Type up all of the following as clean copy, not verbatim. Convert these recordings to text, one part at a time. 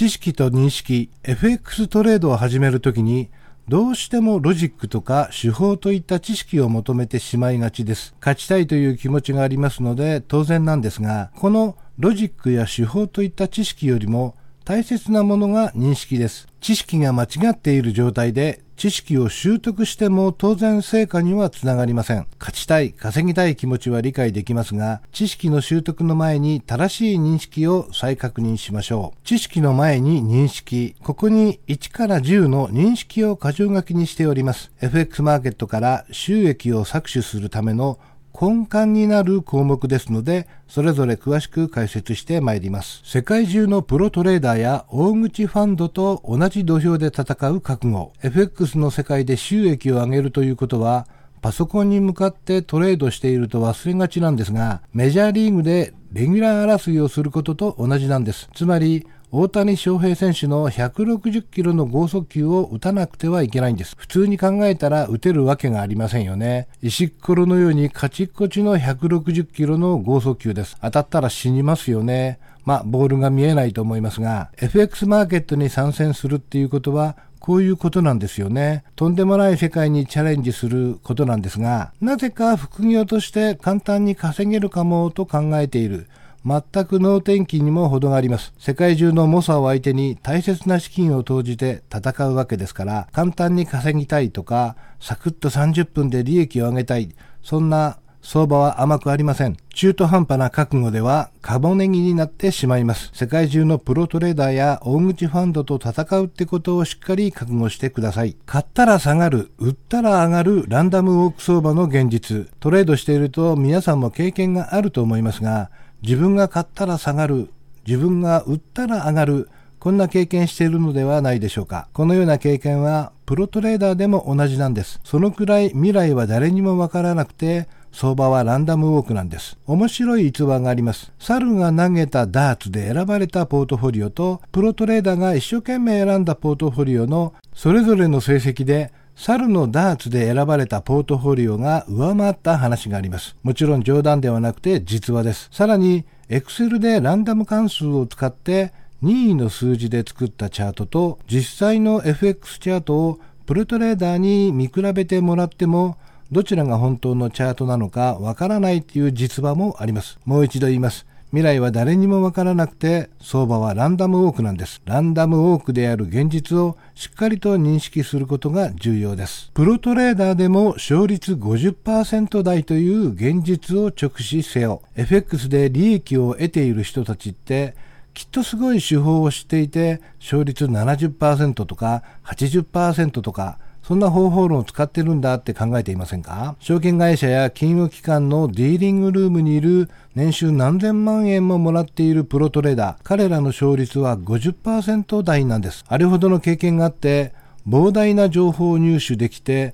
知識と認識、FX トレードを始めるときに、どうしてもロジックとか手法といった知識を求めてしまいがちです。勝ちたいという気持ちがありますので当然なんですが、このロジックや手法といった知識よりも大切なものが認識です。知識が間違っている状態で知識を習得しても当然成果にはつながりません。勝ちたい、稼ぎたい気持ちは理解できますが、知識の習得の前に正しい認識を再確認しましょう。知識の前に認識。ここに1から10の認識を箇条書きにしております。FX マーケットから収益を搾取するための根幹になる項目ですので、それぞれ詳しく解説してまいります。世界中のプロトレーダーや大口ファンドと同じ土俵で戦う覚悟。FX の世界で収益を上げるということは、パソコンに向かってトレードしていると忘れがちなんですが、メジャーリーグでレギュラー争いをすることと同じなんです。つまり、大谷翔平選手の160キロの剛速球を打たなくてはいけないんです。普通に考えたら打てるわけがありませんよね。石っころのようにカチッコチの160キロの剛速球です。当たったら死にますよね。ボールが見えないと思いますが、FX マーケットに参戦するっていうことは、こういうことなんですよね。とんでもない世界にチャレンジすることなんですが、なぜか副業として簡単に稼げるかもと考えている。全く能天気にも程があります。世界中の猛者を相手に大切な資金を投じて戦うわけですから、簡単に稼ぎたいとか、サクッと30分で利益を上げたい、そんな相場は甘くありません。中途半端な覚悟ではカボネギになってしまいます。世界中のプロトレーダーや大口ファンドと戦うってことをしっかり覚悟してください。買ったら下がる、売ったら上がるランダムウォーク相場の現実。トレードしていると皆さんも経験があると思いますが、自分が買ったら下がる、自分が売ったら上がる、こんな経験しているのではないでしょうか。このような経験はプロトレーダーでも同じなんです。そのくらい未来は誰にもわからなくて、相場はランダムウォークなんです。面白い逸話があります。猿が投げたダーツで選ばれたポートフォリオと、プロトレーダーが一生懸命選んだポートフォリオのそれぞれの成績で、猿のダーツで選ばれたポートフォリオが上回った話があります。もちろん冗談ではなくて実話です。さらに、Excel でランダム関数を使って任意の数字で作ったチャートと、実際の FX チャートをプロトレーダーに見比べてもらっても、どちらが本当のチャートなのかわからないという実話もあります。もう一度言います。未来は誰にもわからなくて、相場はランダムウォークなんです。ランダムウォークである現実をしっかりと認識することが重要です。プロトレーダーでも勝率 50% 台という現実を直視せよ。FX で利益を得ている人たちって、きっとすごい手法を知っていて、勝率 70% とか 80% とか、そんな方法論を使ってるんだって考えていませんか？証券会社や金融機関のディーリングルームにいる年収何千万円ももらっているプロトレーダー、彼らの勝率は 50% 台なんです。あれほどの経験があって、膨大な情報を入手できて、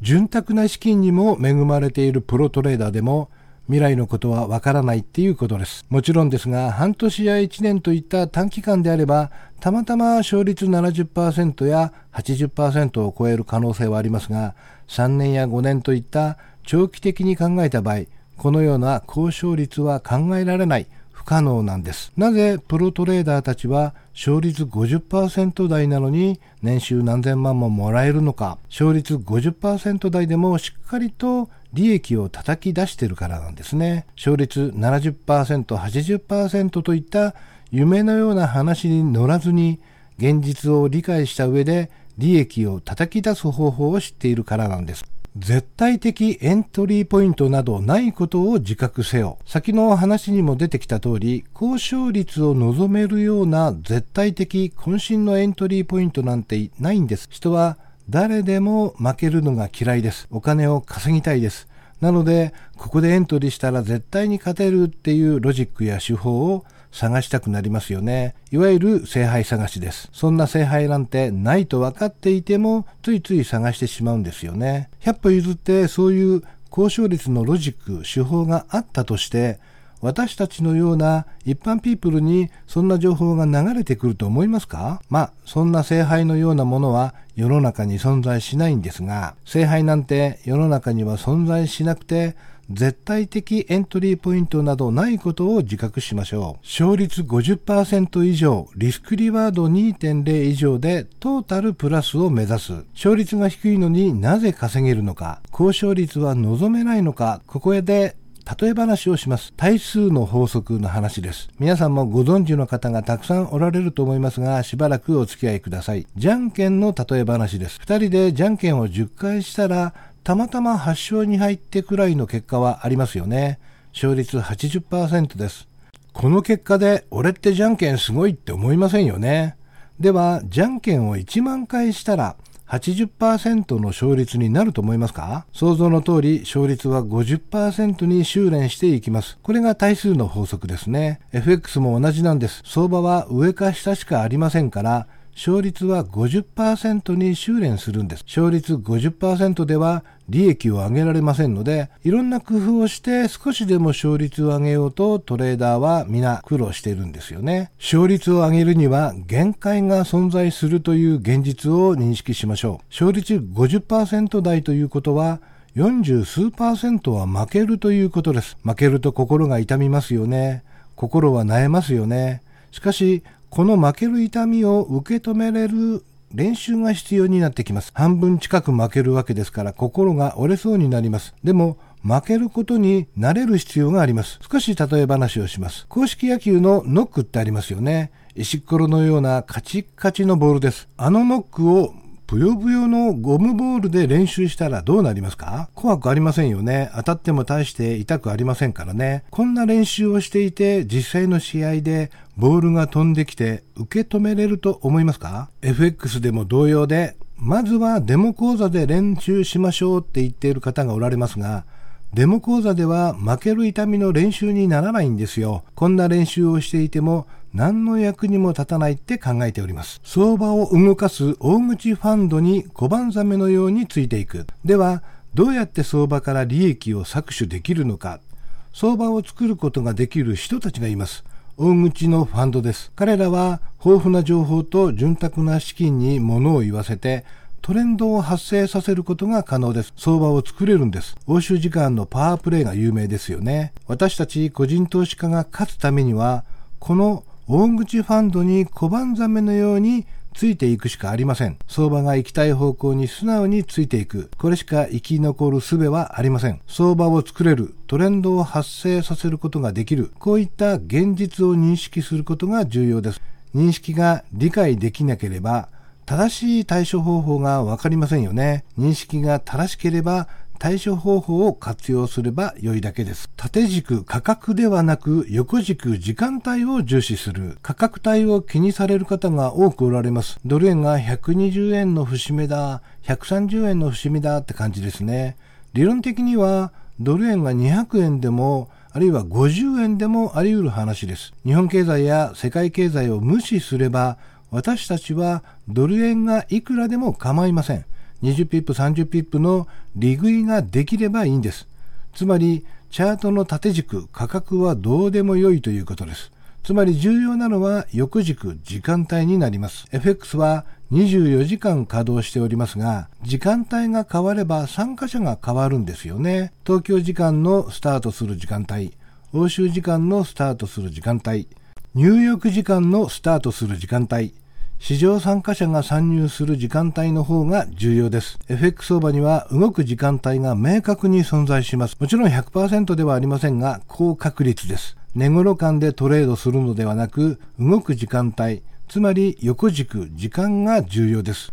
潤沢な資金にも恵まれているプロトレーダーでも、未来のことはわからないっていうことです。もちろんですが、半年や1年といった短期間であれば、たまたま勝率 70% や 80% を超える可能性はありますが、3年や5年といった長期的に考えた場合、このような高勝率は考えられない、不可能なんです。なぜプロトレーダーたちは勝率 50% 台なのに年収何千万ももらえるのか、勝率 50% 台でもしっかりと利益を叩き出しているからなんですね。勝率 70%、80% といった夢のような話に乗らずに、現実を理解した上で利益を叩き出す方法を知っているからなんです。絶対的エントリーポイントなどないことを自覚せよ。先の話にも出てきた通り、高勝率を望めるような絶対的渾身のエントリーポイントなんてないんです。人は誰でも負けるのが嫌いです。お金を稼ぎたいです。なので、ここでエントリーしたら絶対に勝てるっていうロジックや手法を探したくなりますよね。いわゆる聖杯探しです。そんな聖杯なんてないと分かっていても、ついつい探してしまうんですよね。100歩譲ってそういう高勝率のロジック、手法があったとして、私たちのような一般ピープルにそんな情報が流れてくると思いますか？そんな聖杯のようなものは世の中に存在しないんですが、聖杯なんて世の中には存在しなくて、絶対的エントリーポイントなどないことを自覚しましょう。勝率 50% 以上、リスクリワード 2.0 以上でトータルプラスを目指す。勝率が低いのになぜ稼げるのか、高勝率は望めないのか、ここで例え話をします。対数の法則の話です。皆さんもご存知の方がたくさんおられると思いますが、しばらくお付き合いください。じゃんけんの例え話です。2人でじゃんけんを10回したら、たまたま8勝に入ってくらいの結果はありますよね。勝率 80% です。この結果で俺ってじゃんけんすごいって思いませんよね。ではじゃんけんを1万回したら80% の勝率になると思いますか？想像の通り、勝率は 50% に修練していきます。これが対数の法則ですね。FX も同じなんです。相場は上か下しかありませんから、勝率は 50% に修練するんです。勝率 50% では利益を上げられませんので、いろんな工夫をして少しでも勝率を上げようとトレーダーは皆苦労しているんですよね。勝率を上げるには限界が存在するという現実を認識しましょう。勝率 50% 台ということは、40数%は負けるということです。負けると心が痛みますよね。心は萎えますよね。しかし、この負ける痛みを受け止めれる練習が必要になってきます。半分近く負けるわけですから心が折れそうになります。でも負けることに慣れる必要があります。少し例え話をします。硬式野球のノックってありますよね。石ころのようなカチッカチのボールです。あのノックをぷよぷよのゴムボールで練習したらどうなりますか？怖くありませんよね。当たっても大して痛くありませんからね。こんな練習をしていて実際の試合でボールが飛んできて受け止めれると思いますか？ FX でも同様で、まずはデモ講座で練習しましょうって言っている方がおられますが、デモ講座では負ける痛みの練習にならないんですよ。こんな練習をしていても何の役にも立たないって考えております。相場を動かす大口ファンドに小判ザメのようについていく。では、どうやって相場から利益を搾取できるのか。相場を作ることができる人たちがいます。大口のファンドです。彼らは豊富な情報と潤沢な資金に物を言わせて、トレンドを発生させることが可能です。相場を作れるんです。欧州時間のパワープレイが有名ですよね。私たち個人投資家が勝つためには、この大口ファンドに小判ザメのようについていくしかありません。相場が行きたい方向に素直についていく。これしか生き残る術はありません。相場を作れる、トレンドを発生させることができる。こういった現実を認識することが重要です。認識が理解できなければ、正しい対処方法がわかりませんよね。認識が正しければ、対処方法を活用すれば良いだけです。縦軸、価格ではなく横軸、時間帯を重視する。価格帯を気にされる方が多くおられます。ドル円が120円の節目だ、130円の節目だって感じですね。理論的にはドル円が200円でも、あるいは50円でもあり得る話です。日本経済や世界経済を無視すれば、私たちはドル円がいくらでも構いません。20ピップ、30ピップの利食いができればいいんです。つまり、チャートの縦軸、価格はどうでも良いということです。つまり重要なのは横軸、時間帯になります。FX は24時間稼働しておりますが、時間帯が変われば参加者が変わるんですよね。東京時間のスタートする時間帯、欧州時間のスタートする時間帯、ニューヨーク時間のスタートする時間帯、市場参加者が参入する時間帯の方が重要です。FX 相場には動く時間帯が明確に存在します。もちろん 100% ではありませんが、高確率です。値頃感でトレードするのではなく、動く時間帯、つまり横軸、時間が重要です。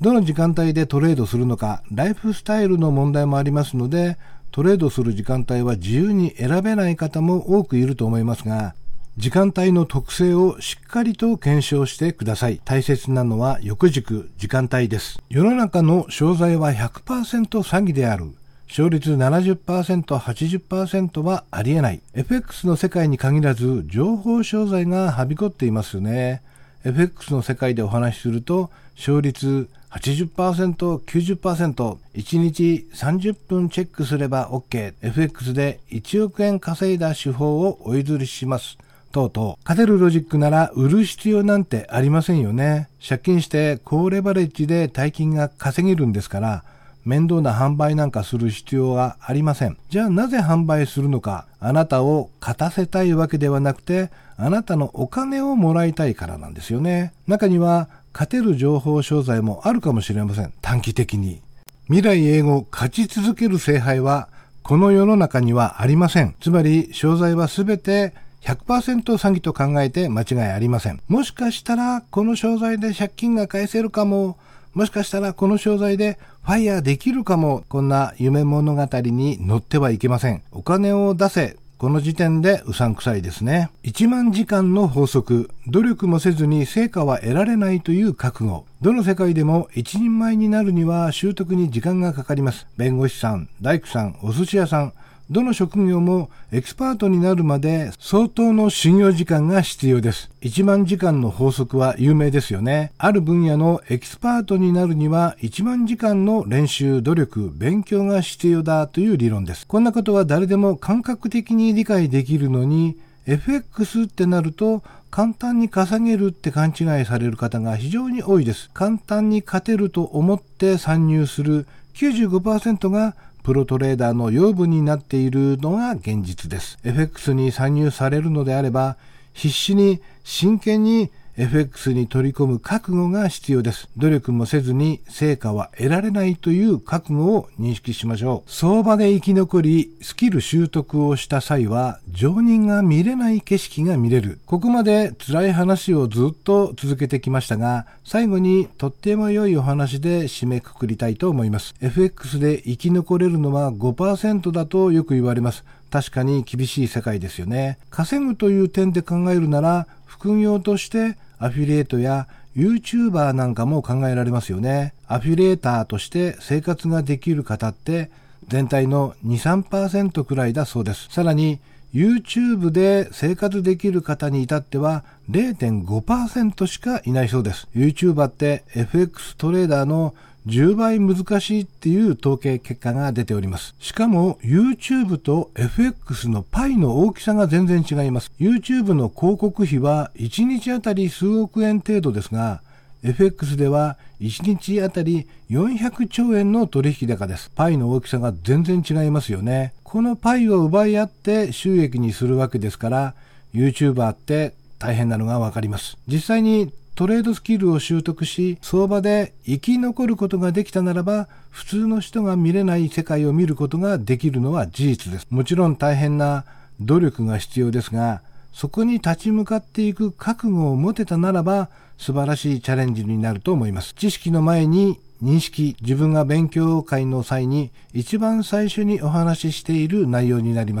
どの時間帯でトレードするのか、ライフスタイルの問題もありますので、トレードする時間帯は自由に選べない方も多くいると思いますが、時間帯の特性をしっかりと検証してください。大切なのは横軸、時間帯です。世の中の商材は 100% 詐欺である。勝率 70%、80% はありえない。FX の世界に限らず、情報商材がはびこっていますね。FX の世界でお話しすると、勝率 80%、90%、1日30分チェックすれば OK。FX で1億円稼いだ手法をお譲りします。とうとう、勝てるロジックなら売る必要なんてありませんよね。借金して高レバレッジで大金が稼げるんですから、面倒な販売なんかする必要はありません。じゃあなぜ販売するのか。あなたを勝たせたいわけではなくて、あなたのお金をもらいたいからなんですよね。中には勝てる情報商材もあるかもしれません。短期的に。未来永劫勝ち続ける聖杯はこの世の中にはありません。つまり商材はすべて100% 詐欺と考えて間違いありません。もしかしたらこの商材で借金が返せるかも、もしかしたらこの商材でファイヤーできるかも、こんな夢物語に乗ってはいけません。お金を出せ、この時点でうさんくさいですね。1万時間の法則、努力もせずに成果は得られないという覚悟。どの世界でも一人前になるには習得に時間がかかります。弁護士さん、大工さん、お寿司屋さん、どの職業もエキスパートになるまで相当の修行時間が必要です。1万時間の法則は有名ですよね。ある分野のエキスパートになるには1万時間の練習、努力、勉強が必要だという理論です。こんなことは誰でも感覚的に理解できるのに、FX ってなると簡単に稼げるって勘違いされる方が非常に多いです。簡単に勝てると思って参入する 95% がプロトレーダーの養分になっているのが現実です。FX に参入されるのであれば、必死に真剣に FX に取り込む覚悟が必要です。努力もせずに成果は得られないという覚悟を認識しましょう。相場で生き残り、スキル習得をした際は、常人が見れない景色が見れる。ここまで辛い話をずっと続けてきましたが、最後にとっても良いお話で締めくくりたいと思います。FX で生き残れるのは 5% だとよく言われます。確かに厳しい世界ですよね。稼ぐという点で考えるなら、副業としてアフィリエイトや YouTuber なんかも考えられますよね。アフィリエイターとして生活ができる方って全体の 2-3% くらいだそうです。さらに YouTube で生活できる方に至っては 0.5% しかいないそうです。 YouTuber って FX トレーダーの10倍難しいっていう統計結果が出ております。しかも YouTube と FX のパイの大きさが全然違います。YouTube の広告費は1日あたり数億円程度ですが、FX では1日あたり400兆円の取引高です。パイの大きさが全然違いますよね。このパイを奪い合って収益にするわけですから、YouTuber って大変なのがわかります。実際にトレードスキルを習得し、相場で生き残ることができたならば、普通の人が見れない世界を見ることができるのは事実です。もちろん大変な努力が必要ですが、そこに立ち向かっていく覚悟を持てたならば、素晴らしいチャレンジになると思います。知識の前に認識、自分が勉強会の際に一番最初にお話ししている内容になります。